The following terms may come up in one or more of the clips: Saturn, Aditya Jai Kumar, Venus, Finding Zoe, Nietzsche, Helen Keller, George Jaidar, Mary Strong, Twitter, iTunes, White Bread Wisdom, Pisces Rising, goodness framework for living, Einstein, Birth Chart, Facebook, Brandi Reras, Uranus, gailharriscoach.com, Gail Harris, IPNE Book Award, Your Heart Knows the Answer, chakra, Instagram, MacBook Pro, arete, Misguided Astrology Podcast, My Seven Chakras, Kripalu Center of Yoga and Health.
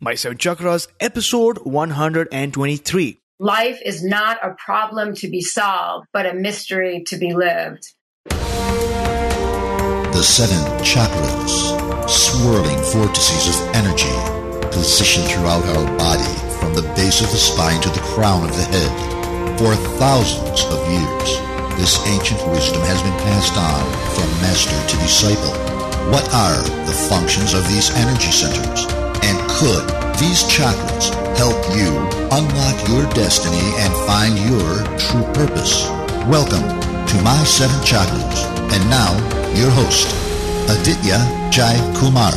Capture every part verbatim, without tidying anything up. My Seven Chakras, episode one hundred twenty-three. Life is not a problem to be solved, but a mystery to be lived. The seven chakras, swirling vortices of energy, positioned throughout our body from the base of the spine to the crown of the head. For thousands of years, this ancient wisdom has been passed on from master to disciple. What are the functions of these energy centers? And could these chakras help you unlock your destiny and find your true purpose? Welcome to My Seven Chakras. And now, your host, Aditya Jai Kumar.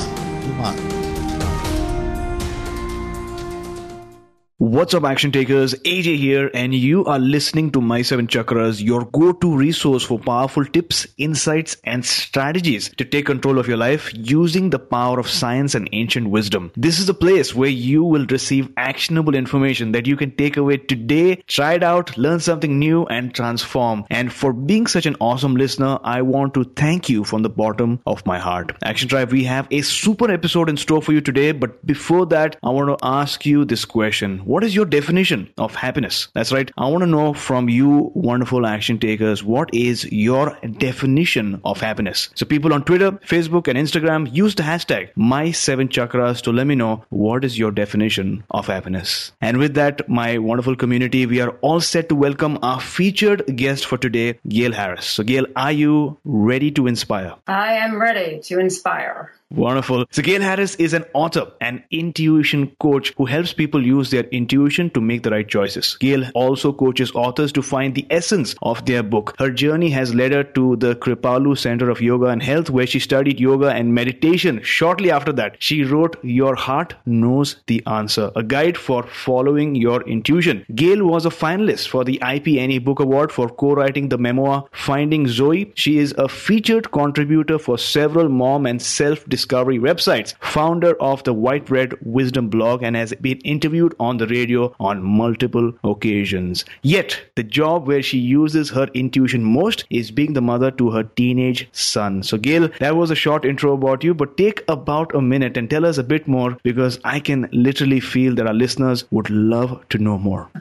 What's up, action takers? A J here, and you are listening to My Seven Chakras, your go-to resource for powerful tips, insights, and strategies to take control of your life using the power of science and ancient wisdom. This is the place where you will receive actionable information that you can take away today, try it out, learn something new, and transform. And for being such an awesome listener, I want to thank you from the bottom of my heart. Action Tribe, we have a super episode in store for you today, but before that, I want to ask you this question. What What is your definition of happiness? That's right. I want to know from you, wonderful action takers, what is your definition of happiness? So people on Twitter, Facebook, and Instagram, use the hashtag My Seven Chakras to let me know what is your definition of happiness. And with that, my wonderful community, we are all set to welcome our featured guest for today, Gail Harris. So Gail, are you ready to inspire? I am ready to inspire. Wonderful. So Gail Harris is an author and intuition coach who helps people use their intuition to make the right choices. Gail also coaches authors to find the essence of their book. Her journey has led her to the Kripalu Center of Yoga and Health, where she studied yoga and meditation. Shortly after that, she wrote Your Heart Knows the Answer, a guide for following your intuition. Gail was a finalist for the I P N E Book Award for co-writing the memoir Finding Zoe. She is a featured contributor for several mom and self-discovery Discovery websites, founder of the White Bread Wisdom blog, and has been interviewed on the radio on multiple occasions. Yet, the job where she uses her intuition most is being the mother to her teenage son. So Gail, that was a short intro about you, but take about a minute and tell us a bit more, because I can literally feel that our listeners would love to know more.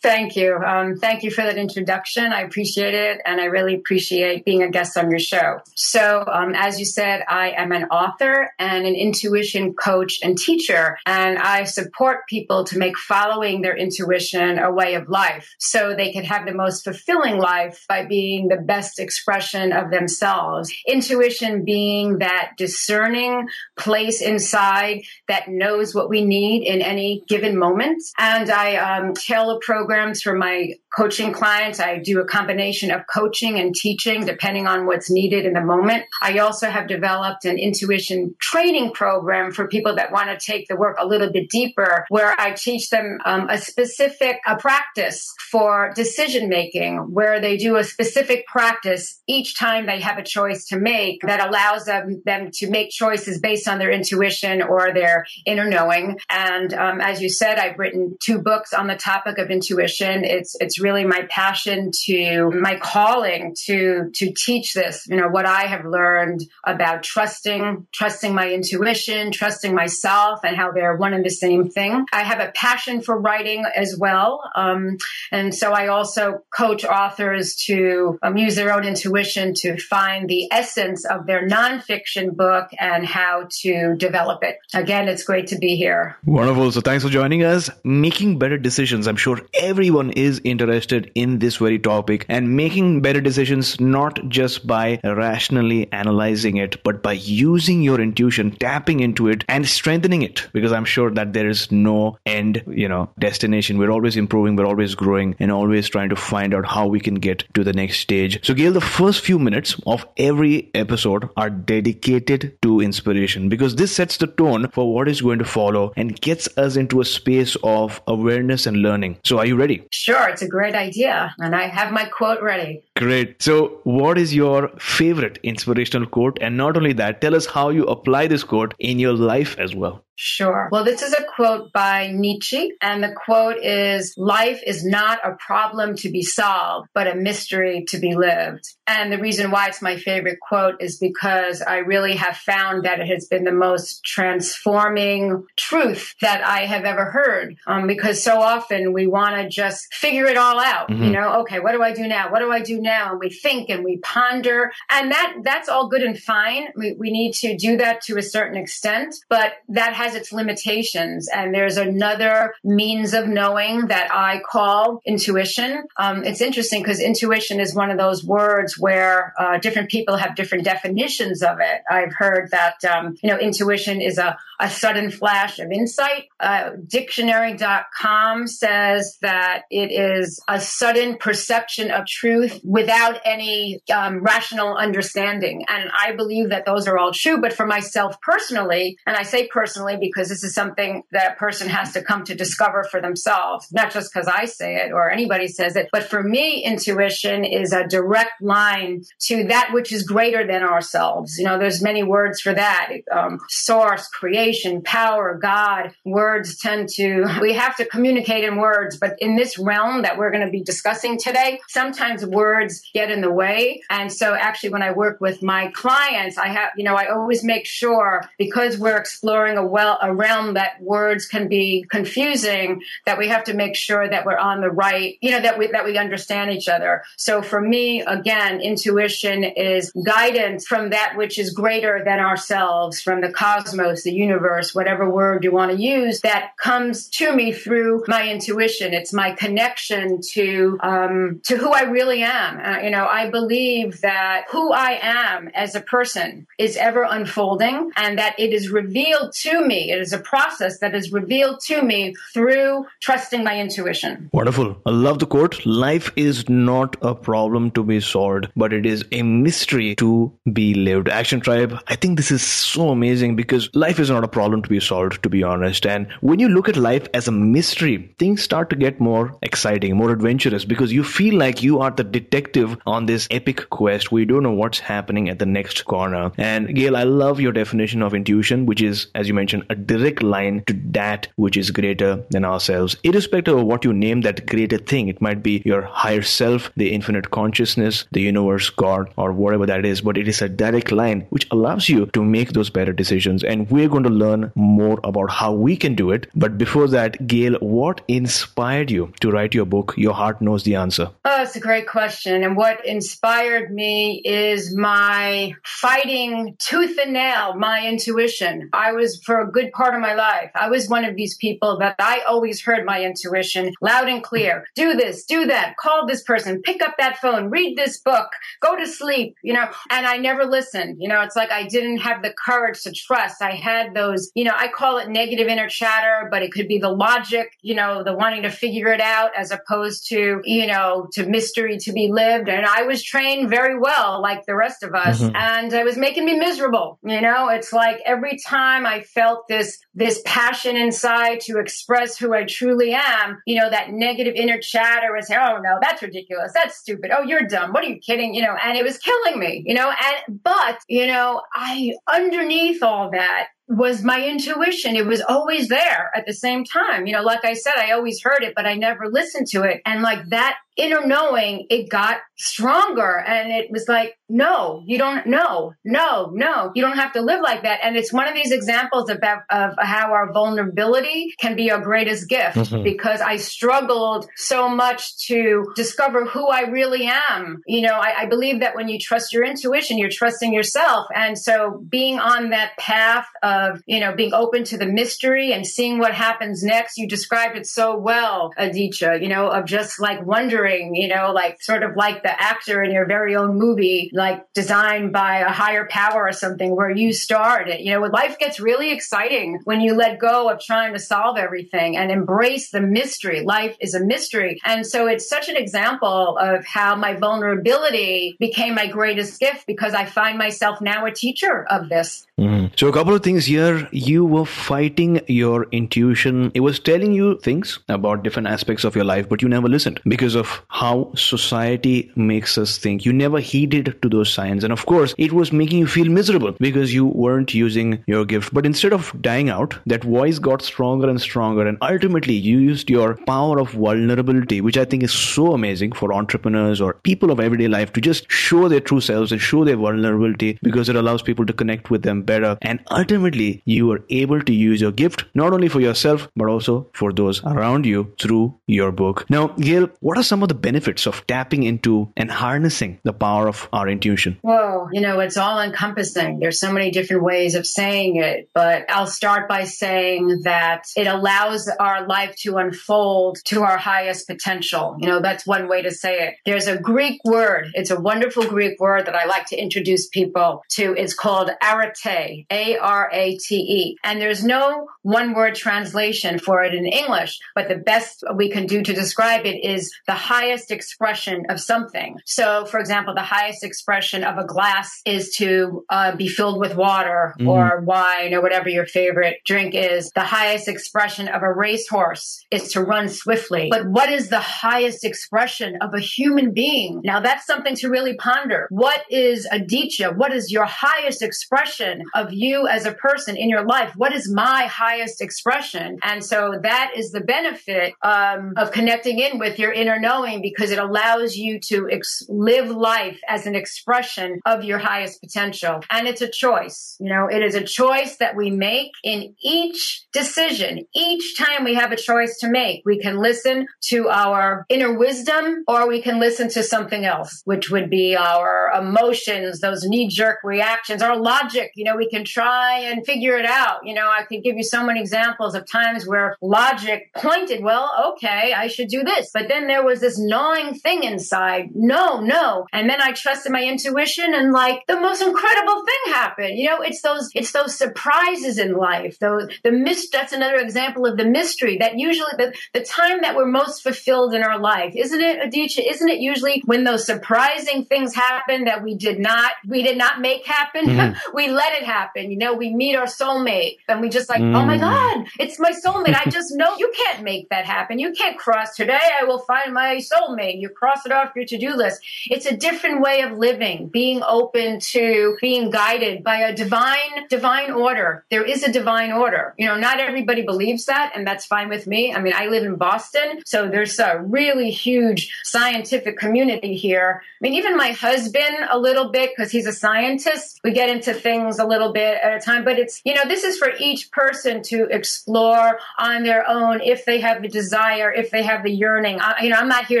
Thank you. Um, thank you for that introduction. I appreciate it. And I really appreciate being a guest on your show. So um, as you said, I am an author and an intuition coach and teacher, and I support people to make following their intuition a way of life so they can have the most fulfilling life by being the best expression of themselves. Intuition being that discerning place inside that knows what we need in any given moment. And I um, tailor programs for my coaching clients. I do a combination of coaching and teaching, depending on what's needed in the moment. I also have developed an intuition training program for people that want to take the work a little bit deeper, where I teach them um, a specific a practice for decision making, where they do a specific practice each time they have a choice to make that allows them, them to make choices based on their intuition or their inner knowing. And um, as you said, I've written two books on the topic of intuition. It's it's really my passion to my calling to to teach this, you know, what I have learned about trusting, trusting my intuition, trusting myself, and how they're one and the same thing. I have a passion for writing as well. Um, and so I also coach authors to um, use their own intuition to find the essence of their nonfiction book and how to develop it. Again, it's great to be here. Wonderful. So thanks for joining us. Making better decisions. I'm sure everyone is interested in this very topic, and making better decisions not just by rationally analyzing it, but by using your intuition, tapping into it and strengthening it, because I'm sure that there is no end, you know, destination. We're always improving, we're always growing, and always trying to find out how we can get to the next stage. So Gail, the first few minutes of every episode are dedicated to inspiration, because this sets the tone for what is going to follow and gets us into a space of awareness and learning. So are you ready? Sure. It's a great idea. And I have my quote ready. Great. So what is your favorite inspirational quote? And not only that, tell us how you apply this quote in your life as well. Sure. Well, this is a quote by Nietzsche, and the quote is, "Life is not a problem to be solved, but a mystery to be lived." And the reason why it's my favorite quote is because I really have found that it has been the most transforming truth that I have ever heard, um, because so often we want to just figure it all out. Mm-hmm. You know, okay, what do I do now? What do I do now? And we think and we ponder, and that that's all good and fine. We, we need to do that to a certain extent, but that has its limitations. And there's another means of knowing that I call intuition. Um, it's interesting because intuition is one of those words where uh, different people have different definitions of it. I've heard that, um, you know, intuition is a, a sudden flash of insight. Uh, dictionary dot com says that it is a sudden perception of truth without any um, rational understanding. And I believe that those are all true. But for myself personally, and I say personally, because this is something that a person has to come to discover for themselves, not just because I say it or anybody says it. But for me, intuition is a direct line to that which is greater than ourselves. You know, there's many words for that. Um, source, creation, power, God. Words tend to, we have to communicate in words. But in this realm that we're going to be discussing today, sometimes words get in the way. And so actually, when I work with my clients, I have, you know, I always make sure, because we're exploring a well, a realm that words can be confusing, that we have to make sure that we're on the right, you know, that we, that we understand each other. So for me, again, intuition is guidance from that which is greater than ourselves, from the cosmos, the universe, whatever word you want to use, that comes to me through my intuition. It's my connection to, um, to who I really am. Uh, you know, I believe that who I am as a person is ever unfolding, and that it is revealed to me. It is a process that is revealed to me through trusting my intuition. Wonderful. I love the quote. Life is not a problem to be solved, but it is a mystery to be lived. Action Tribe, I think this is so amazing, because life is not a problem to be solved, to be honest. And when you look at life as a mystery, things start to get more exciting, more adventurous, because you feel like you are the detective on this epic quest where you don't know what's happening at the next corner. And Gail, I love your definition of intuition, which is, as you mentioned, a direct line to that which is greater than ourselves, irrespective of what you name that greater thing. It might be your higher self, the infinite consciousness, the universe, God, or whatever that is, but it is a direct line which allows you to make those better decisions. And we're going to learn more about how we can do it. But before that, Gail, what inspired you to write your book, Your Heart Knows the Answer? Oh, it's a great question. And what inspired me is my fighting tooth and nail, my intuition. I was, for a good part of my life, I was one of these people that I always heard my intuition loud and clear. Do this, do that, call this person, pick up that phone, read this book, go to sleep, you know, and I never listened. You know, it's like I didn't have the courage to trust. I had those, you know, I call it negative inner chatter, but it could be the logic, you know, the wanting to figure it out as opposed to, you know, to mystery to be lived. And I was trained very well, like the rest of us, mm-hmm. and it was making me miserable. You know, it's like every time I felt felt this, this passion inside to express who I truly am, you know, that negative inner chatter and say, oh no, that's ridiculous. That's stupid. Oh, you're dumb. What are you kidding? You know, and it was killing me, you know, and, but, you know, I, underneath all that, was my intuition. It was always there at the same time. You know, like I said, I always heard it, but I never listened to it. And like that inner knowing, it got stronger. And it was like, no, you don't know. No, no, you don't have to live like that. And it's one of these examples about of how our vulnerability can be our greatest gift, mm-hmm. because I struggled so much to discover who I really am. You know, I, I believe that when you trust your intuition, you're trusting yourself. And so being on that path of Of, you know, being open to the mystery and seeing what happens next. You described it so well, Aditya, you know, of just like wondering, you know, like sort of like the actor in your very own movie, like designed by a higher power or something where you start it. You know, life gets really exciting when you let go of trying to solve everything and embrace the mystery. Life is a mystery. And so it's such an example of how my vulnerability became my greatest gift, because I find myself now a teacher of this. Mm. So a couple of things here. You were fighting your intuition. It was telling you things about different aspects of your life, but you never listened because of how society makes us think. You never heeded to those signs. And of course, it was making you feel miserable because you weren't using your gift. But instead of dying out, that voice got stronger and stronger. And ultimately, you used your power of vulnerability, which I think is so amazing for entrepreneurs or people of everyday life to just show their true selves and show their vulnerability because it allows people to connect with them better. And ultimately, you were able to use your gift, not only for yourself, but also for those around you through your book. Now, Gail, what are some of the benefits of tapping into and harnessing the power of our intuition? Whoa, you know, it's all encompassing. There's so many different ways of saying it, but I'll start by saying that it allows our life to unfold to our highest potential. You know, that's one way to say it. There's a Greek word. It's a wonderful Greek word that I like to introduce people to. It's called arete, A R A T E. And there's no one word translation for it in English, but the best we can do to describe it is the highest expression of something. So, for example, the highest expression of a glass is to uh, be filled with water mm. or wine or whatever your favorite drink is. The highest expression of a racehorse is to run swiftly. But what is the highest expression of a human being? Now, that's something to really ponder. What is Aditya? What is your highest expression of you as a person in your life? What is my highest expression? And so that is the benefit um, of connecting in with your inner knowing, because it allows you to ex- live life as an expression of your highest potential. And it's a choice. You know, it is a choice that we make in each decision. Each time we have a choice to make, we can listen to our inner wisdom, or we can listen to something else, which would be our emotions, those knee-jerk reactions, our logic. You know, we can try and figure it out. You know, I could give you so many examples of times where logic pointed, well, okay, I should do this. But then there was this gnawing thing inside. No, no. And then I trusted my intuition, and like the most incredible thing happened. You know, it's those, it's those surprises in life. Those, the mystery, that's another example of the mystery that usually the, the time that we're most fulfilled in our life, isn't it, Aditya? Isn't it usually when those surprising things happen that we did not, we did not make happen? Mm-hmm. We let it happen. You know, we meet our soulmate and we just like, mm. oh my God, it's my soulmate. I just know you can't make that happen. You can't cross today. I will find my soulmate. You cross it off your to-do list. It's a different way of living, being open to being guided by a divine, divine order. There is a divine order. You know, not everybody believes that, and that's fine with me. I mean, I live in Boston, so there's a really huge scientific community here. I mean, even my husband a little bit, because he's a scientist, we get into things a little bit at a time, but it's, you know, this is for each person to explore on their own if they have the desire, if they have the yearning. I, you know, I'm not here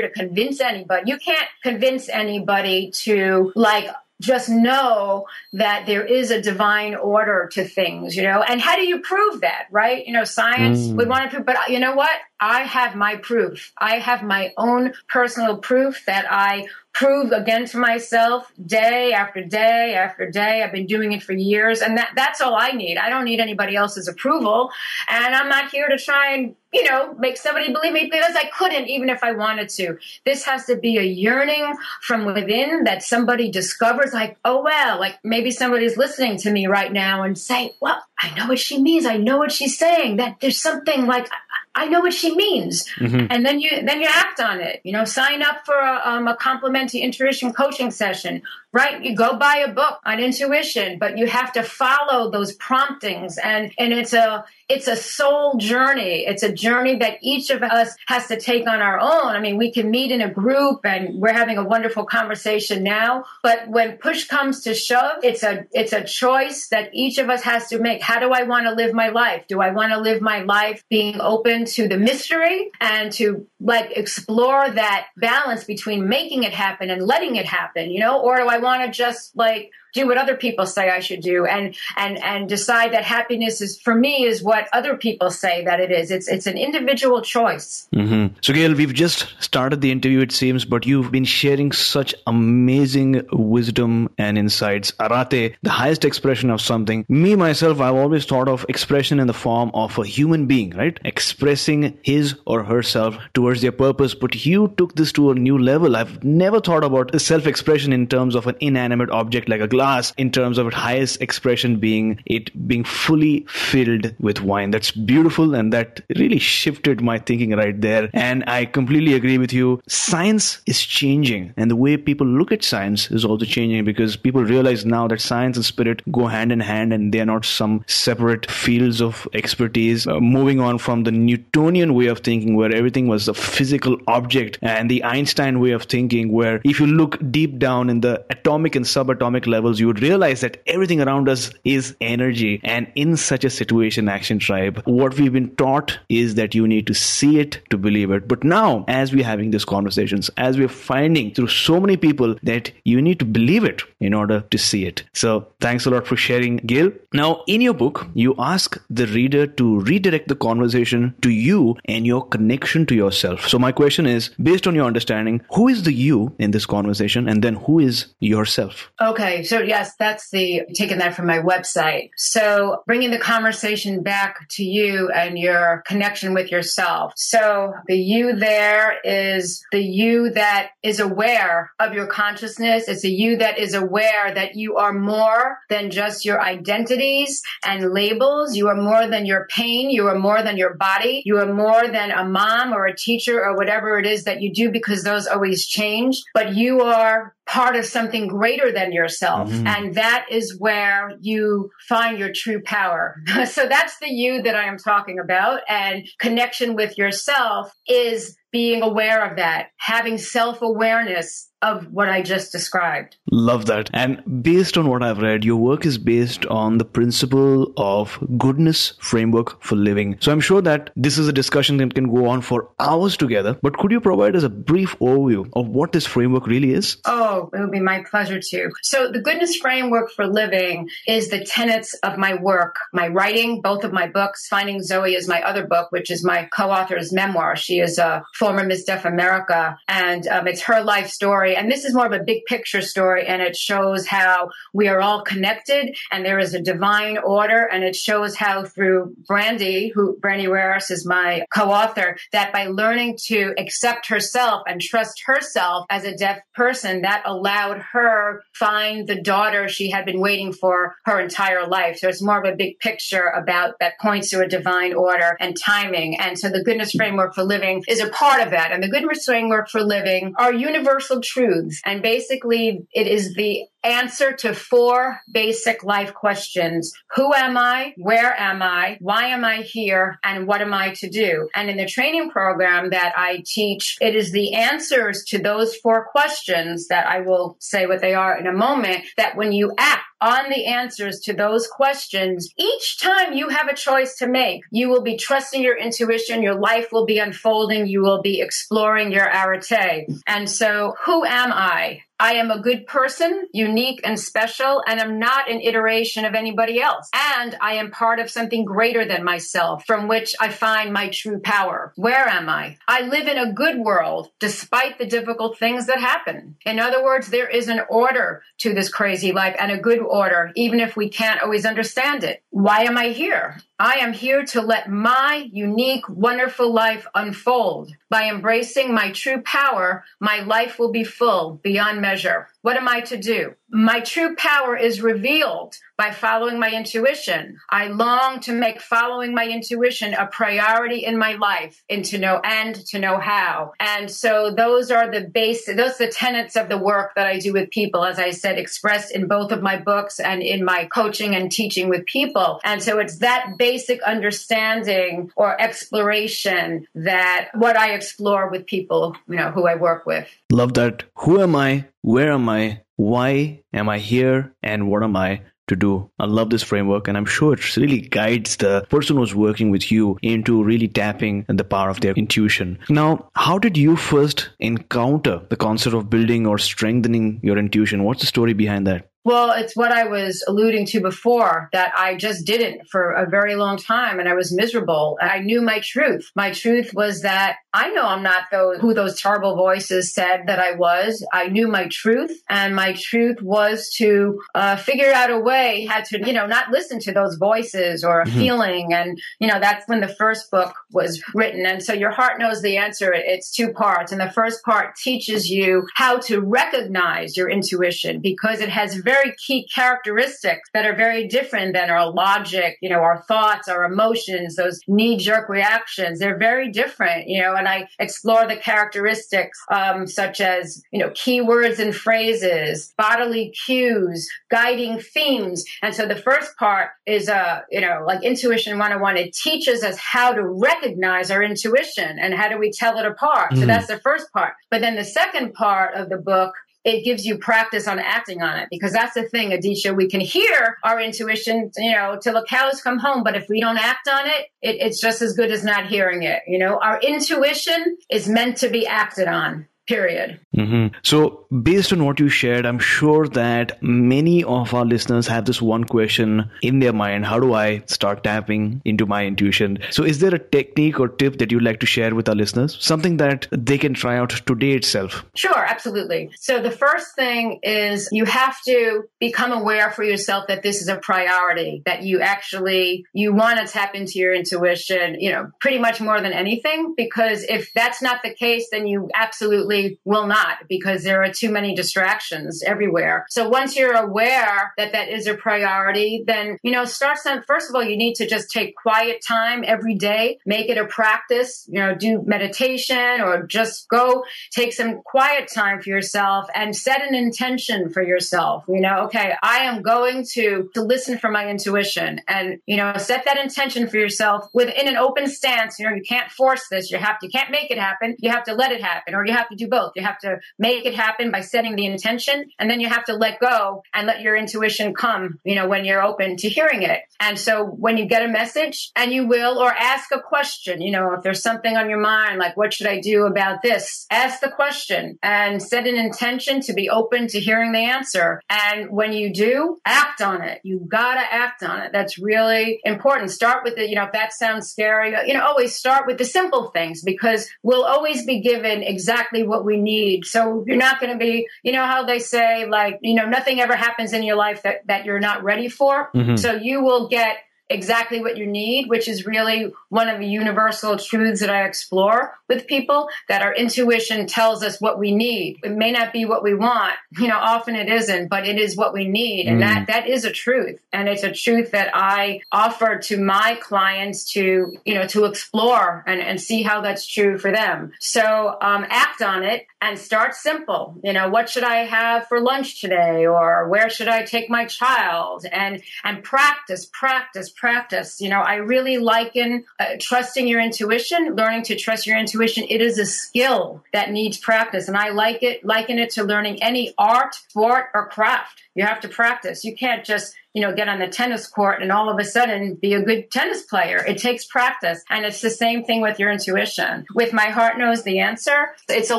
to convince anybody. You can't convince anybody to like, just know that there is a divine order to things, you know, and how do you prove that, right? You know, science mm. would want to prove, but you know what? I have my proof. I have my own personal proof that I prove again to myself day after day after day. I've been doing it for years, and that, that's all I need. I don't need anybody else's approval, and I'm not here to try and, you know, make somebody believe me, because I couldn't even if I wanted to. This has to be a yearning from within that somebody discovers, like, oh, well, like maybe somebody's listening to me right now and say, well, I know what she means. I know what she's saying, that there's something like – I know what she means. Mm-hmm. And then you then you act on it. You know, sign up for a, um, a complimentary intuition coaching session, right? You go buy a book on intuition, but you have to follow those promptings. And, and it's a it's a soul journey. It's a journey that each of us has to take on our own. I mean, we can meet in a group and we're having a wonderful conversation now, but when push comes to shove, it's a it's a choice that each of us has to make. How do I want to live my life? Do I want to live my life being open to the mystery and to like explore that balance between making it happen and letting it happen, you know, or do I want to just like do what other people say I should do and, and, and decide that happiness is for me is what other people say that it is. It's, it's an individual choice. Mm-hmm. So Gail, we've just started the interview, it seems, but you've been sharing such amazing wisdom and insights. Arete, the highest expression of something. Me, myself, I've always thought of expression in the form of a human being, right? Expressing his or herself towards their purpose. But you took this to a new level. I've never thought about self-expression in terms of an inanimate object like a glass. glass in terms of its highest expression being it being fully filled with wine. That's beautiful, and that really shifted my thinking right there. And I completely agree with you. Science is changing, and the way people look at science is also changing, because people realize now that science and spirit go hand in hand, and they are not some separate fields of expertise. Uh, moving on from the Newtonian way of thinking, where everything was a physical object, and the Einstein way of thinking, where if you look deep down in the atomic and subatomic levels, you would realize that everything around us is energy. And in such a situation, Action Tribe, what we've been taught is that you need to see it to believe it. But now, as we're having these conversations, as we're finding through so many people that you need to believe it in order to see it. So thanks a lot for sharing, Gail. Now, in your book, you ask the reader to redirect the conversation to you and your connection to yourself. So my question is, based on your understanding, who is the you in this conversation, and then who is yourself? Okay, so yes, that's the taking that from my website. So bringing the conversation back to you and your connection with yourself. So the you there is the you that is aware of your consciousness. It's a you that is aware that you are more than just your identities and labels. You are more than your pain. You are more than your body. You are more than a mom or a teacher or whatever it is that you do, because those always change. But you are part of something greater than yourself. Mm-hmm. And that is where you find your true power. So that's the you that I am talking about. And connection with yourself is being aware of that, having self-awareness of what I just described. Love that. And based on what I've read, your work is based on the principle of goodness framework for living. So I'm sure that this is a discussion that can go on for hours together, but could you provide us a brief overview of what this framework really is? Oh, it would be my pleasure to. So the goodness framework for living is the tenets of my work, my writing, both of my books. Finding Zoe is my other book, which is my co-author's memoir. She is a former Miss Deaf America, and um, it's her life story. And this is more of a big picture story, and it shows how we are all connected and there is a divine order. And it shows how through Brandi, who Brandi Reras is my co-author, that by learning to accept herself and trust herself as a deaf person, that allowed her find the daughter she had been waiting for her entire life. So it's more of a big picture about that points to a divine order and timing. And so the goodness framework for living is a part of that. And the goodness framework for living are universal truths. Truths. And basically, it is the answer to four basic life questions. Who am I? Where am I? Why am I here? And what am I to do? And in the training program that I teach, it is the answers to those four questions that I will say what they are in a moment, that when you act on the answers to those questions, each time you have a choice to make, you will be trusting your intuition, your life will be unfolding, you will be exploring your arete. And so, who am I? I am a good person, unique and special, and I'm not an iteration of anybody else. And I am part of something greater than myself, from which I find my true power. Where am I? I live in a good world, despite the difficult things that happen. In other words, there is an order to this crazy life, and a good order, even if we can't always understand it. Why am I here? I am here to let my unique, wonderful life unfold. By embracing my true power, my life will be full beyond measure. What am I to do? My true power is revealed by following my intuition. I long to make following my intuition a priority in my life, and to know and to know how. And so those are the basic, those are the tenets of the work that I do with people, as I said, expressed in both of my books and in my coaching and teaching with people. And so it's that basic understanding or exploration that what I explore with people, you know, who I work with. Love that. Who am I? Where am I? Why am I here? And what am I to do? I love this framework, and I'm sure it really guides the person who's working with you into really tapping the power of their intuition. Now, how did you first encounter the concept of building or strengthening your intuition? What's the story behind that? Well, it's what I was alluding to before, that I just didn't for a very long time, and I was miserable. I knew my truth. My truth was that I know I'm not those, who those terrible voices said that I was. I knew my truth, and my truth was to uh, figure out a way how to, you know, not listen to those voices or a mm-hmm. feeling. And, you know, that's when the first book was written. And so Your Heart Knows the Answer. It's two parts. And the first part teaches you how to recognize your intuition, because it has very very key characteristics that are very different than our logic, you know, our thoughts, our emotions, those knee-jerk reactions. They're very different, you know, and I explore the characteristics um, such as, you know, keywords and phrases, bodily cues, guiding themes. And so the first part is, uh, you know, like Intuition one oh one, it teaches us how to recognize our intuition and how do we tell it apart. Mm. So that's the first part. But then the second part of the book, it gives you practice on acting on it, because that's the thing, Aditya, we can hear our intuition, you know, till the cows come home. But if we don't act on it, it it's just as good as not hearing it. You know, our intuition is meant to be acted on. Period. Mm-hmm. So based on what you shared, I'm sure that many of our listeners have this one question in their mind. How do I start tapping into my intuition? So is there a technique or tip that you'd like to share with our listeners? Something that they can try out today itself? Sure, absolutely. So the first thing is you have to become aware for yourself that this is a priority, that you actually, you want to tap into your intuition, you know, pretty much more than anything, because if that's not the case, then you absolutely will not, because there are too many distractions everywhere. So once you're aware that that is a priority, then, you know, start some, first of all, you need to just take quiet time every day, make it a practice, you know, do meditation or just go take some quiet time for yourself and set an intention for yourself. You know, okay, I am going to, to listen for my intuition, and, you know, set that intention for yourself within an open stance. You know, you can't force this. You have to, you can't make it happen. You have to let it happen, or you have to do both. You have to make it happen by setting the intention, and then you have to let go and let your intuition come, you know, when you're open to hearing it. And so when you get a message, and you will, or ask a question, you know, if there's something on your mind, like, what should I do about this? Ask the question and set an intention to be open to hearing the answer. And when you do, act on it. You gotta act on it. That's really important. Start with it. You know, if that sounds scary, you know, always start with the simple things, because we'll always be given exactly what we need. So you're not going to be, you know how they say, like, you know, nothing ever happens in your life that, that you're not ready for. Mm-hmm. So you will get exactly what you need, which is really one of the universal truths that I explore with people, that our intuition tells us what we need. It may not be what we want, you know, often it isn't, but it is what we need. And mm. that that is a truth. And it's a truth that I offer to my clients to, you know, to explore and, and see how that's true for them. So um, act on it and start simple. You know, what should I have for lunch today? Or where should I take my child? And, and practice, practice, practice. Practice. You know, I really liken uh, trusting your intuition, learning to trust your intuition. It is a skill that needs practice. And I like it, liken it to learning any art, sport, or craft. You have to practice. You can't just, you know, get on the tennis court and all of a sudden be a good tennis player. It takes practice. And it's the same thing with your intuition. With My Heart Knows the Answer, it's a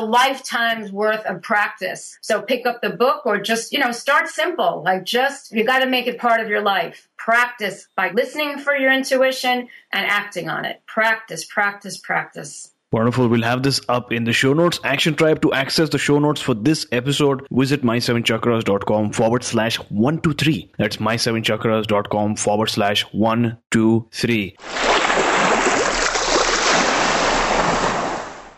lifetime's worth of practice. So pick up the book, or just, you know, start simple. Like, just, you got to make it part of your life. Practice by listening for your intuition and acting on it. Practice, practice, practice. Wonderful. We'll have this up in the show notes. Action Tribe, to access the show notes for this episode, visit my seven chakras dot com forward slash one, two, three. That's my seven chakras dot com forward slash one, two, three.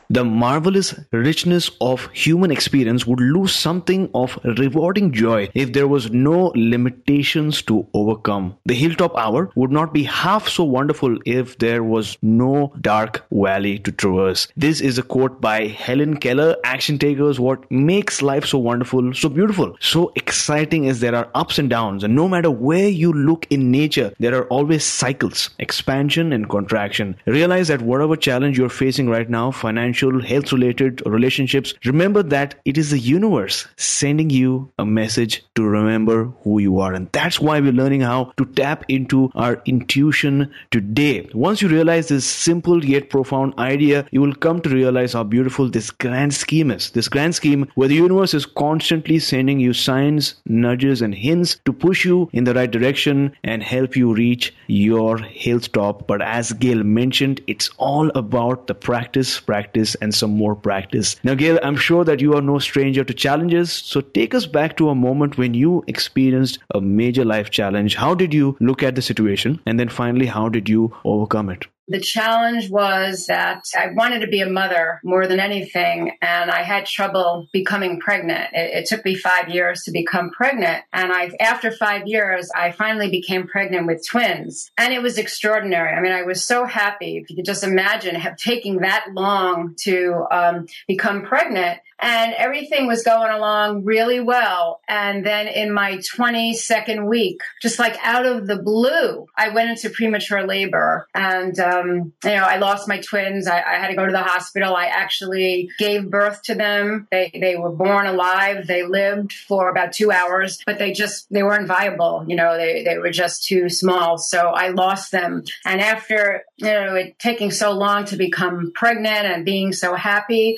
The marvelous richness of human experience would lose something of rewarding joy if there was no limitations to overcome. The hilltop hour would not be half so wonderful if there was no dark valley to traverse. This is a quote by Helen Keller. Action takers, what makes life so wonderful, so beautiful, so exciting is there are ups and downs, and no matter where you look in nature, there are always cycles, expansion and contraction. Realize that whatever challenge you're facing right now, financial, health-related relationships, remember that it is the universe sending you a message to remember who you are. And that's why we're learning how to tap into our intuition today. Once you realize this simple yet profound idea, you will come to realize how beautiful this grand scheme is. This grand scheme where the universe is constantly sending you signs, nudges, and hints to push you in the right direction and help you reach your hilltop. But as Gail mentioned, it's all about the practice, practice, and some more practice. Now, Gail, I'm sure that you are no stranger to challenges. So take us back to a moment when you experienced a major life challenge. How did you look at the situation? And then finally, how did you overcome it? The challenge was that I wanted to be a mother more than anything, and I had trouble becoming pregnant. It, it took me five years to become pregnant, and I, after five years, I finally became pregnant with twins, and it was extraordinary. I mean, I was so happy. If you could just imagine have, taking that long to um, become pregnant, and everything was going along really well. And then in my twenty-second week, just like out of the blue, I went into premature labor. And, um, you know, I lost my twins. I, I had to go to the hospital. I actually gave birth to them. They they were born alive. They lived for about two hours, but they just, they weren't viable. You know, they, they were just too small. So I lost them. And after, you know, it taking so long to become pregnant and being so happy,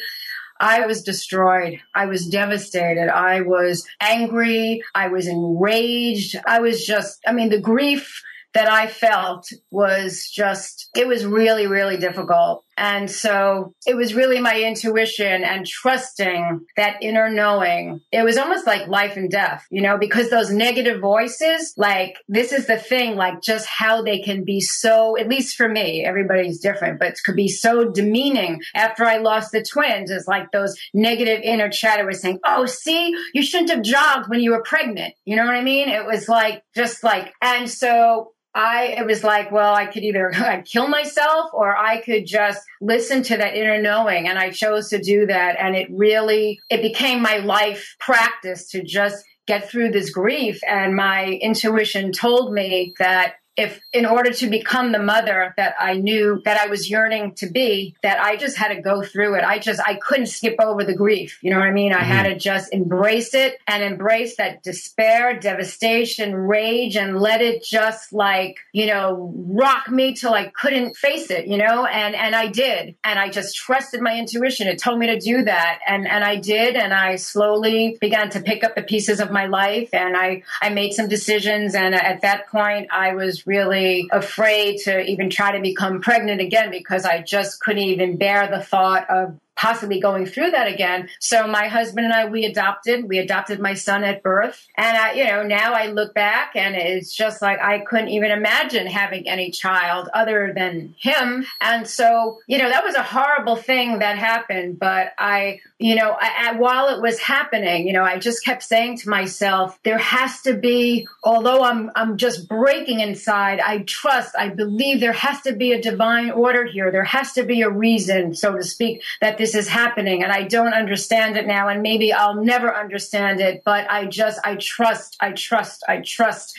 I was destroyed. I was devastated. I was angry. I was enraged. I was just, I mean, the grief that I felt was just, it was really, really difficult. And so it was really my intuition and trusting that inner knowing. It was almost like life and death, you know, because those negative voices, like this is the thing, like just how they can be so, at least for me, everybody's different, but it could be so demeaning. After I lost the twins, it's like those negative inner chatter was saying, oh, see, you shouldn't have jogged when you were pregnant. You know what I mean? It was like, just like, and so I, it was like, well, I could either I'd kill myself or I could just listen to that inner knowing. And I chose to do that. And it really, it became my life practice to just get through this grief. And my intuition told me that if in order to become the mother that I knew that I was yearning to be, that I just had to go through it. I just, I couldn't skip over the grief. You know what I mean? I mm-hmm. had to just embrace it and embrace that despair, devastation, rage, and let it just like, you know, rock me till I couldn't face it, you know? And, and I did. And I just trusted my intuition. It told me to do that. And, and I did. And I slowly began to pick up the pieces of my life. And I, I made some decisions. And at that point I was really afraid to even try to become pregnant again because I just couldn't even bear the thought of possibly going through that again. So my husband and I, we adopted, we adopted my son at birth. And I, you know, now I look back and it's just like, I couldn't even imagine having any child other than him. And so, you know, that was a horrible thing that happened, but I, you know, I, I, while it was happening, you know, I just kept saying to myself, there has to be, although I'm, I'm just breaking inside, I trust, I believe there has to be a divine order here. There has to be a reason, so to speak, that this This is happening, and I don't understand it now, and maybe I'll never understand it, but I just, I trust, I trust, I trust.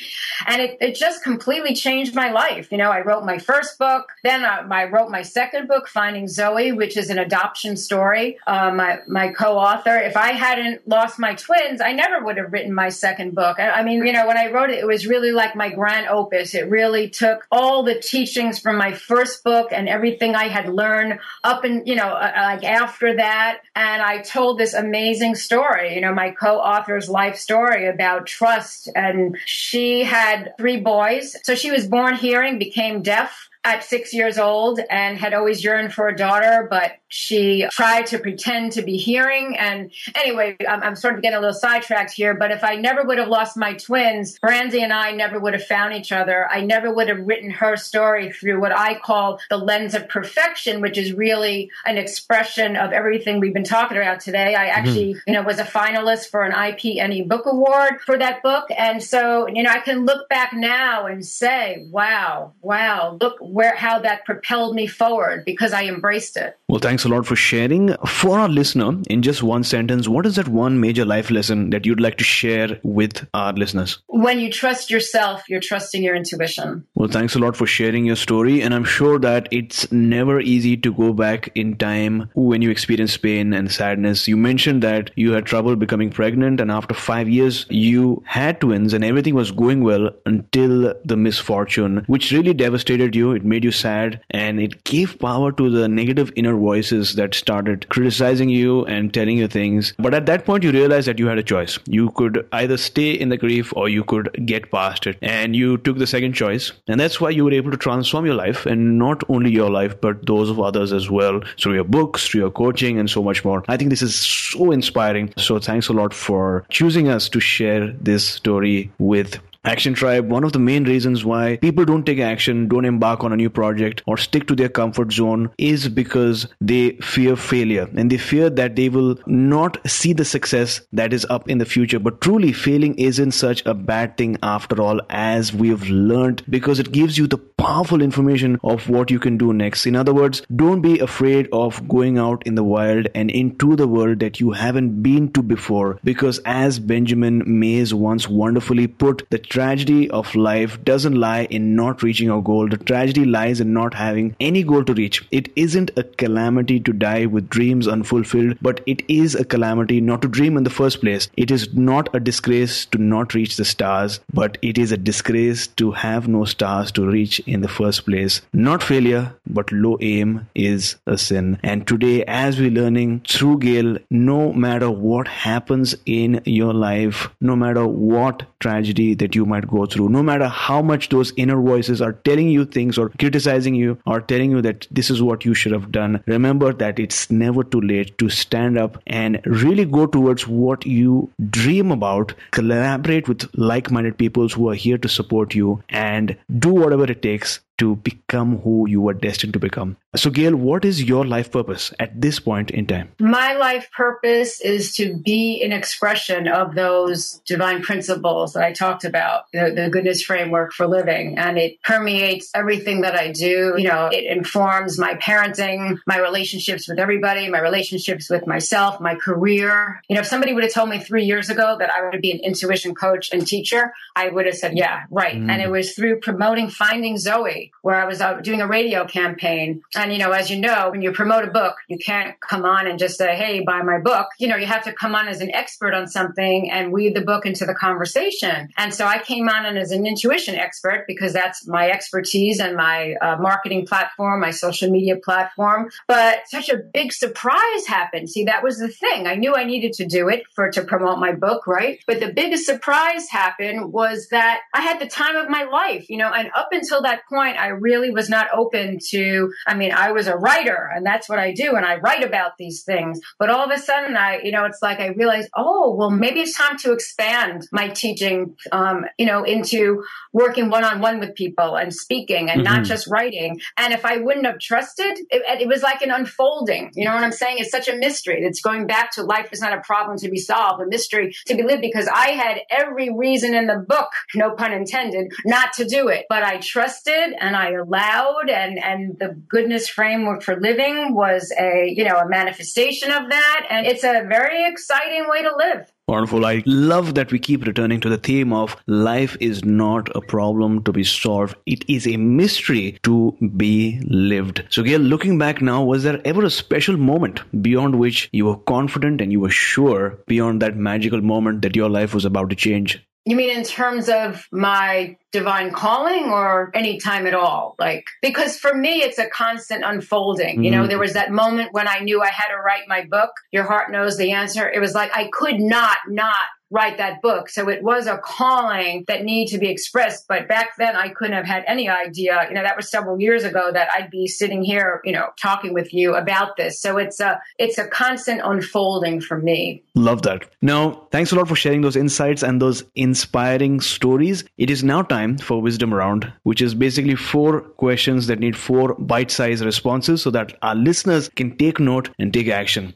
And it, it just completely changed my life. You know, I wrote my first book, then I, I wrote my second book, Finding Zoe, which is an adoption story. Uh, my, my co-author, if I hadn't lost my twins, I never would have written my second book. I, I mean, you know, when I wrote it, it was really like my grand opus. It really took all the teachings from my first book and everything I had learned up and, you know, like after that. And I told this amazing story, you know, my co-author's life story about trust. And she had three boys. So she was born hearing, became deaf at six years old, and had always yearned for a daughter, but she tried to pretend to be hearing. And anyway, I'm, I'm sort of getting a little sidetracked here, but if I never would have lost my twins, Brandi and I never would have found each other. I never would have written her story through what I call the lens of perfection, which is really an expression of everything we've been talking about today. I actually, mm-hmm. you know, was a finalist for an I P N E Book Award for that book. And so, you know, I can look back now and say, wow, wow, look where, how that propelled me forward because I embraced it. Well, thanks a lot for sharing. For our listener, in just one sentence, what is that one major life lesson that you'd like to share with our listeners? When you trust yourself, you're trusting your intuition. Well, thanks a lot for sharing your story. And I'm sure that it's never easy to go back in time when you experience pain and sadness. You mentioned that you had trouble becoming pregnant, and after five years, you had twins and everything was going well until the misfortune, which really devastated you. It made you sad, and it gave power to the negative inner voices that started criticizing you and telling you things. But at that point, you realized that you had a choice. You could either stay in the grief or you could get past it. And you took the second choice. And that's why you were able to transform your life, and not only your life, but those of others as well, through your books, through your coaching, and so much more. I think this is so inspiring. So thanks a lot for choosing us to share this story with Action Tribe, one of the main reasons why people don't take action, don't embark on a new project or stick to their comfort zone is because they fear failure, and they fear that they will not see the success that is up in the future. But truly, failing isn't such a bad thing after all, as we have learned, because it gives you the powerful information of what you can do next. In other words, don't be afraid of going out in the wild and into the world that you haven't been to before, because as Benjamin Mays once wonderfully put, the tragedy of life doesn't lie in not reaching our goal. The tragedy lies in not having any goal to reach. It isn't a calamity to die with dreams unfulfilled, but it is a calamity not to dream in the first place. It is not a disgrace to not reach the stars, but it is a disgrace to have no stars to reach in the first place. Not failure, but low aim is a sin. And today, as we're learning through Gail, no matter what happens in your life, no matter what tragedy that you might go through, no matter how much those inner voices are telling you things or criticizing you or telling you that this is what you should have done, remember that it's never too late to stand up and really go towards what you dream about, collaborate with like-minded people who are here to support you, and do whatever it takes to become who you are destined to become. So Gail, what is your life purpose at this point in time? My life purpose is to be an expression of those divine principles that I talked about, the, the goodness framework for living. And it permeates everything that I do. You know, it informs my parenting, my relationships with everybody, my relationships with myself, my career. You know, if somebody would have told me three years ago that I would be an intuition coach and teacher, I would have said, yeah, right. Mm. And it was through promoting Finding Zoe, where I was uh, doing a radio campaign. And, you know, as you know, when you promote a book, you can't come on and just say, hey, buy my book. You know, you have to come on as an expert on something and weave the book into the conversation. And so I came on and as an intuition expert, because that's my expertise and my uh, marketing platform, my social media platform. But such a big surprise happened. See, that was the thing. I knew I needed to do it for to promote my book, right? But the biggest surprise happened was that I had the time of my life, you know, and up until that point, I really was not open to, I mean, I was a writer and that's what I do. And I write about these things, but all of a sudden I, you know, it's like, I realized, oh, well, maybe it's time to expand my teaching, um, you know, into working one-on-one with people and speaking and mm-hmm. not just writing. And if I wouldn't have trusted, it, it was like an unfolding, you know what I'm saying? It's such a mystery. It's going back to life is not a problem to be solved, a mystery to be lived, because I had every reason in the book, no pun intended, not to do it, but I trusted and I allowed, and, and the goodness framework for living was a, you know, a manifestation of that. And it's a very exciting way to live. Wonderful. I love that we keep returning to the theme of life is not a problem to be solved. It is a mystery to be lived. So Gail, looking back now, was there ever a special moment beyond which you were confident and you were sure, beyond that magical moment, that your life was about to change? You mean in terms of my divine calling or any time at all? Like, because for me, it's a constant unfolding. Mm-hmm. You know, there was that moment when I knew I had to write my book, Your Heart Knows the Answer. It was like, I could not, not write that book. So it was a calling that needed to be expressed. But back then I couldn't have had any idea, you know, that was several years ago, that I'd be sitting here, you know, talking with you about this. So it's a, it's a constant unfolding for me. Love that. Now, thanks a lot for sharing those insights and those inspiring stories. It is now time for Wisdom Round, which is basically four questions that need four bite-sized responses so that our listeners can take note and take action.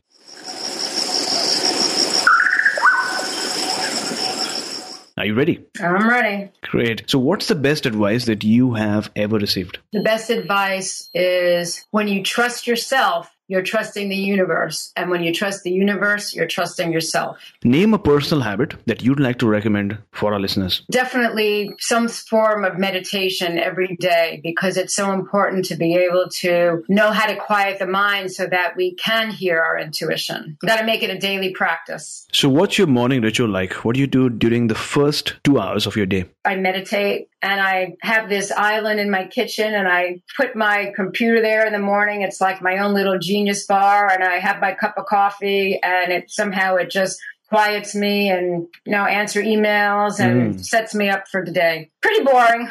Are you ready? I'm ready. Great. So what's the best advice that you have ever received? The best advice is, when you trust yourself, you're trusting the universe. And when you trust the universe, you're trusting yourself. Name a personal habit that you'd like to recommend for our listeners. Definitely some form of meditation every day, because it's so important to be able to know how to quiet the mind so that we can hear our intuition. Got to make it a daily practice. So what's your morning ritual like? What do you do during the first two hours of your day? I meditate. And I have this island in my kitchen and I put my computer there in the morning. It's like my own little genius bar, and I have my cup of coffee, and it somehow it just quiets me and, you know, answer emails and mm. sets me up for the day. Pretty boring.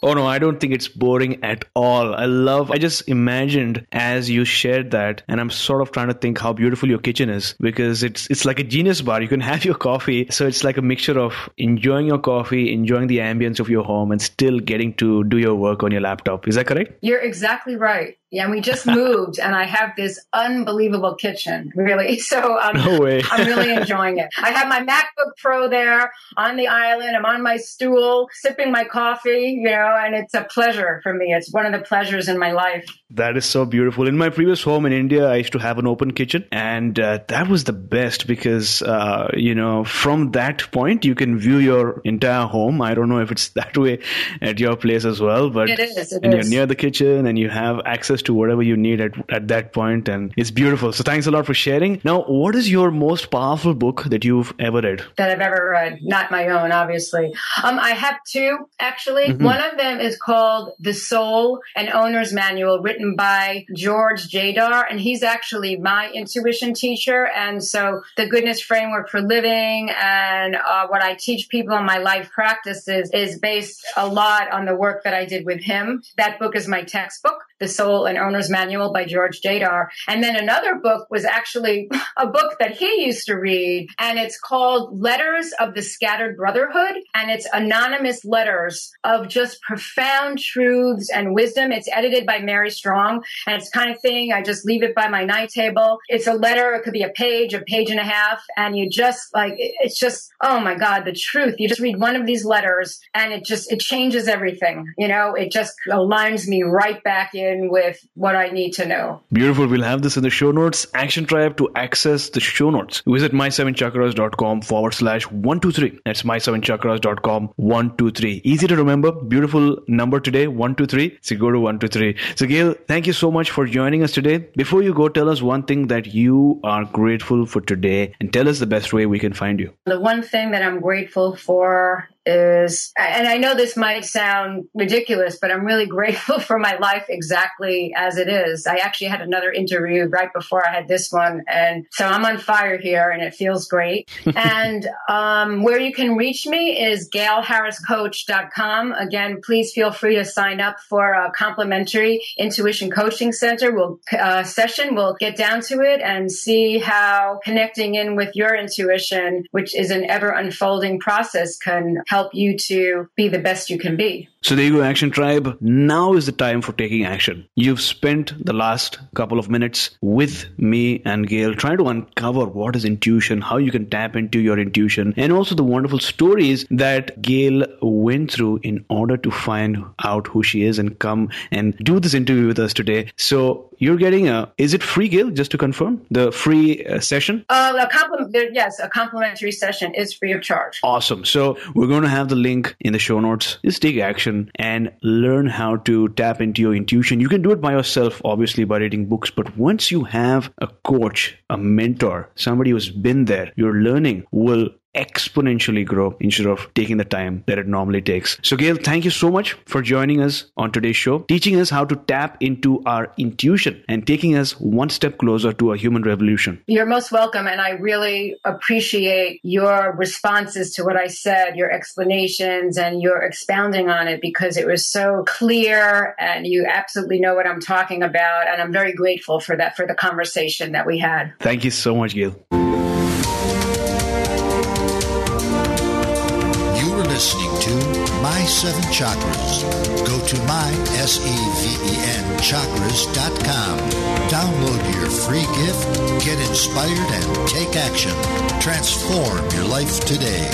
Oh, no, I don't think it's boring at all. I love, I just imagined as you shared that, and I'm sort of trying to think how beautiful your kitchen is, because it's it's like a Genius Bar. You can have your coffee. So it's like a mixture of enjoying your coffee, enjoying the ambience of your home, and still getting to do your work on your laptop. Is that correct? You're exactly right. Yeah, and we just moved and I have this unbelievable kitchen, really. So um, no way. I'm really enjoying it. I have my MacBook Pro there on the island. I'm on my stool, sipping my coffee, you know, and it's a pleasure for me. It's one of the pleasures in my life. That is so beautiful. In my previous home in India, I used to have an open kitchen, and uh, that was the best because, uh, you know, from that point, you can view your entire home. I don't know if it's that way at your place as well, but it is, it and is. You're near the kitchen and you have access to whatever you need at, at that point, and it's beautiful. So thanks a lot for sharing. Now, what is your most powerful book that you've ever read? That I've ever read. Not my own, obviously. Um, I have two, actually. Mm-hmm. One of them is called The Soul and Owner's Manual, written by George Jaidar, and he's actually my intuition teacher. And so the goodness framework for living and uh, what I teach people in my life practices is based a lot on the work that I did with him. That book is my textbook, The Soul and Owner's Manual by George Jaidar. And then another book was actually a book that he used to read, and it's called Letters of the Scattered Brotherhood, and it's anonymous letters of just profound truths and wisdom. It's edited by Mary Strong, and it's kind of thing, I just leave it by my night table. It's a letter, it could be a page, a page and a half, and you just like, it's just, oh my God, the truth. You just read one of these letters and it just, it changes everything. You know, it just aligns me right back in with what I need to know. Beautiful. We'll have this in the show notes. Action Tribe, to access the show notes, visit my seven chakras dot com forward slash one two three. That's my seven chakras dot com one two three. Easy to remember. Beautiful number today, one two three. So go to one two three. So Gail, thank you so much for joining us today. Before you go, tell us one thing that you are grateful for today, and tell us the best way we can find you. The one thing that I'm grateful for is, and I know this might sound ridiculous, but I'm really grateful for my life exactly as it is. I actually had another interview right before I had this one. And so I'm on fire here and it feels great. And um, where you can reach me is gail harris coach dot com. Again, please feel free to sign up for a complimentary intuition coaching center we'll, uh, session. We'll get down to it and see how connecting in with your intuition, which is an ever unfolding process, can help you to be the best you can be. So there you go, Action Tribe. Now is the time for taking action. You've spent the last couple of minutes with me and Gail trying to uncover what is intuition, how you can tap into your intuition, and also the wonderful stories that Gail went through in order to find out who she is and come and do this interview with us today. So you're getting a, is it free, Gail, just to confirm? The free uh, session? Uh, a compliment, yes, a complimentary session is free of charge. Awesome. So we're going to have the link in the show notes. Just take action and learn how to tap into your intuition. You can do it by yourself, obviously, by reading books. But once you have a coach, a mentor, somebody who's been there, your learning will exponentially grow instead of taking the time that it normally takes. So Gail, thank you so much for joining us on today's show, teaching us how to tap into our intuition and taking us one step closer to a human revolution. You're most welcome. And I really appreciate your responses to what I said, your explanations and your expounding on it, because it was so clear and you absolutely know what I'm talking about. And I'm very grateful for that, for the conversation that we had. Thank you so much, Gail. Listening to My Seven Chakras. Go to my, S E V E N, chakras dot com. Download your free gift, get inspired, and take action. Transform your life today.